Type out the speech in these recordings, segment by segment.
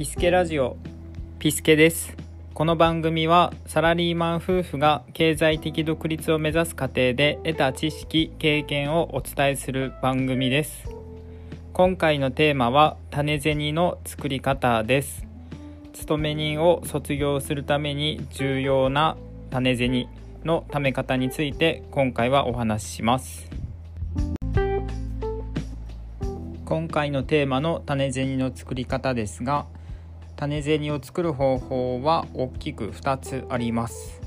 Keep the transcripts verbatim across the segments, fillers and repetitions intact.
ピスケラジオ、ピスケです。この番組はサラリーマン夫婦が経済的独立を目指す過程で得た知識・経験をお伝えする番組です。今回のテーマは種銭の作り方です。勤め人を卒業するために重要な種銭の貯め方について今回はお話しします。今回のテーマの種銭の作り方ですが、種銭を作る方法は大きくふたつあります。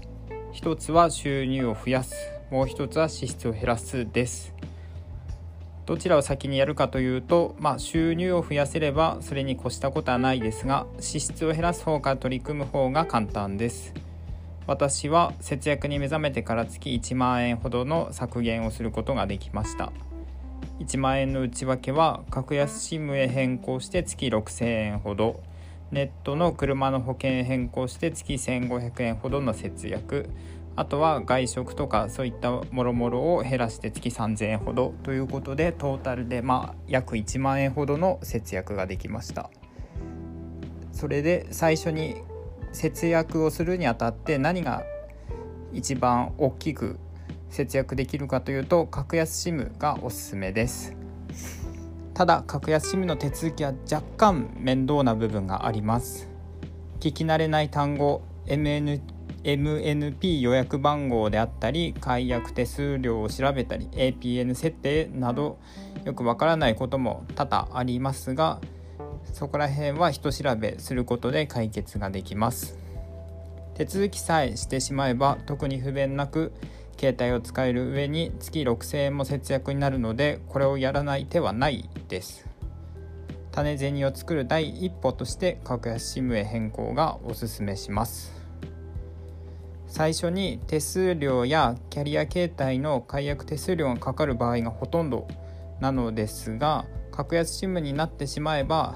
ひとつは収入を増やす、もうひとつは支出を減らすです。どちらを先にやるかというと、まあ、収入を増やせればそれに越したことはないですが、支出を減らす方から取り組む方が簡単です。私は節約に目覚めてから月いちまんえんほどの削減をすることができました。いちまんえんの内訳は格安シムへ変更して月ろくせんえんほど、ネットの車の保険へ変更して月せんごひゃくえんほどの節約、あとは外食とかそういったもろもろを減らして月さんぜんえんほどということで、トータルでまあ約いちまんえんほどの節約ができました。それで最初に節約をするにあたって何が一番大きく節約できるかというと、格安シムがおすすめです。ただ格安シムの手続きは若干面倒な部分があります。聞き慣れない単語、 エムエヌピー 予約番号であったり、解約手数料を調べたり エーピーエヌ 設定など、よくわからないことも多々ありますが、そこら辺は人調べすることで解決ができます。手続きさえしてしまえば特に不便なく携帯を使える上に月ろくせんえんも節約になるので、これをやらない手はないです。種銭を作る第一歩として格安シムへ変更がおすすめします。最初に手数料やキャリア携帯の解約手数料がかかる場合がほとんどなのですが、格安シムになってしまえば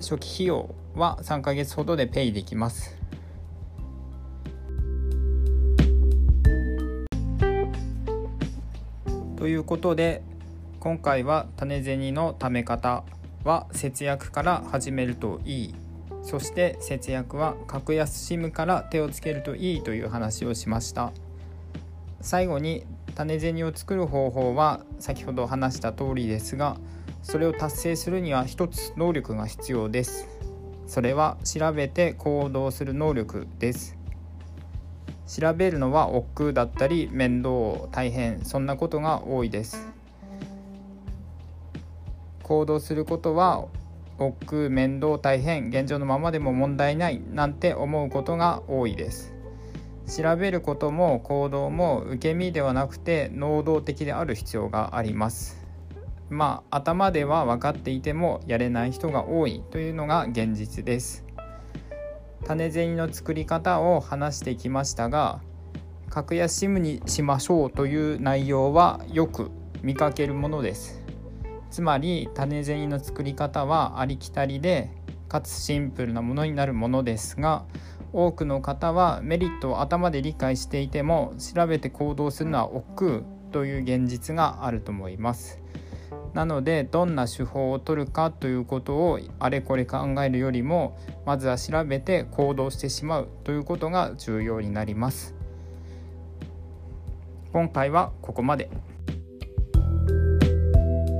初期費用はさんかげつほどでペイできます。ということで、今回は種銭の貯め方は節約から始めるといい、そして節約は格安シムから手をつけるといいという話をしました。最後に種銭を作る方法は先ほど話した通りですが、それを達成するには一つ能力が必要です。それは調べて行動する能力です。調べるのは億劫だったり面倒、大変、そんなことが多いです。行動することは億劫、面倒、大変、現状のままでも問題ないなんて思うことが多いです。調べることも行動も受け身ではなくて能動的である必要があります。まあ頭では分かっていてもやれない人が多いというのが現実です。種銭の作り方を話してきましたが、格安シムにしましょうという内容はよく見かけるものです。つまり種銭の作り方はありきたりでかつシンプルなものになるものですが、多くの方はメリットを頭で理解していても調べて行動するのは億劫という現実があると思います。なのでどんな手法を取るかということをあれこれ考えるよりも、まずは調べて行動してしまうということが重要になります。今回はここまで。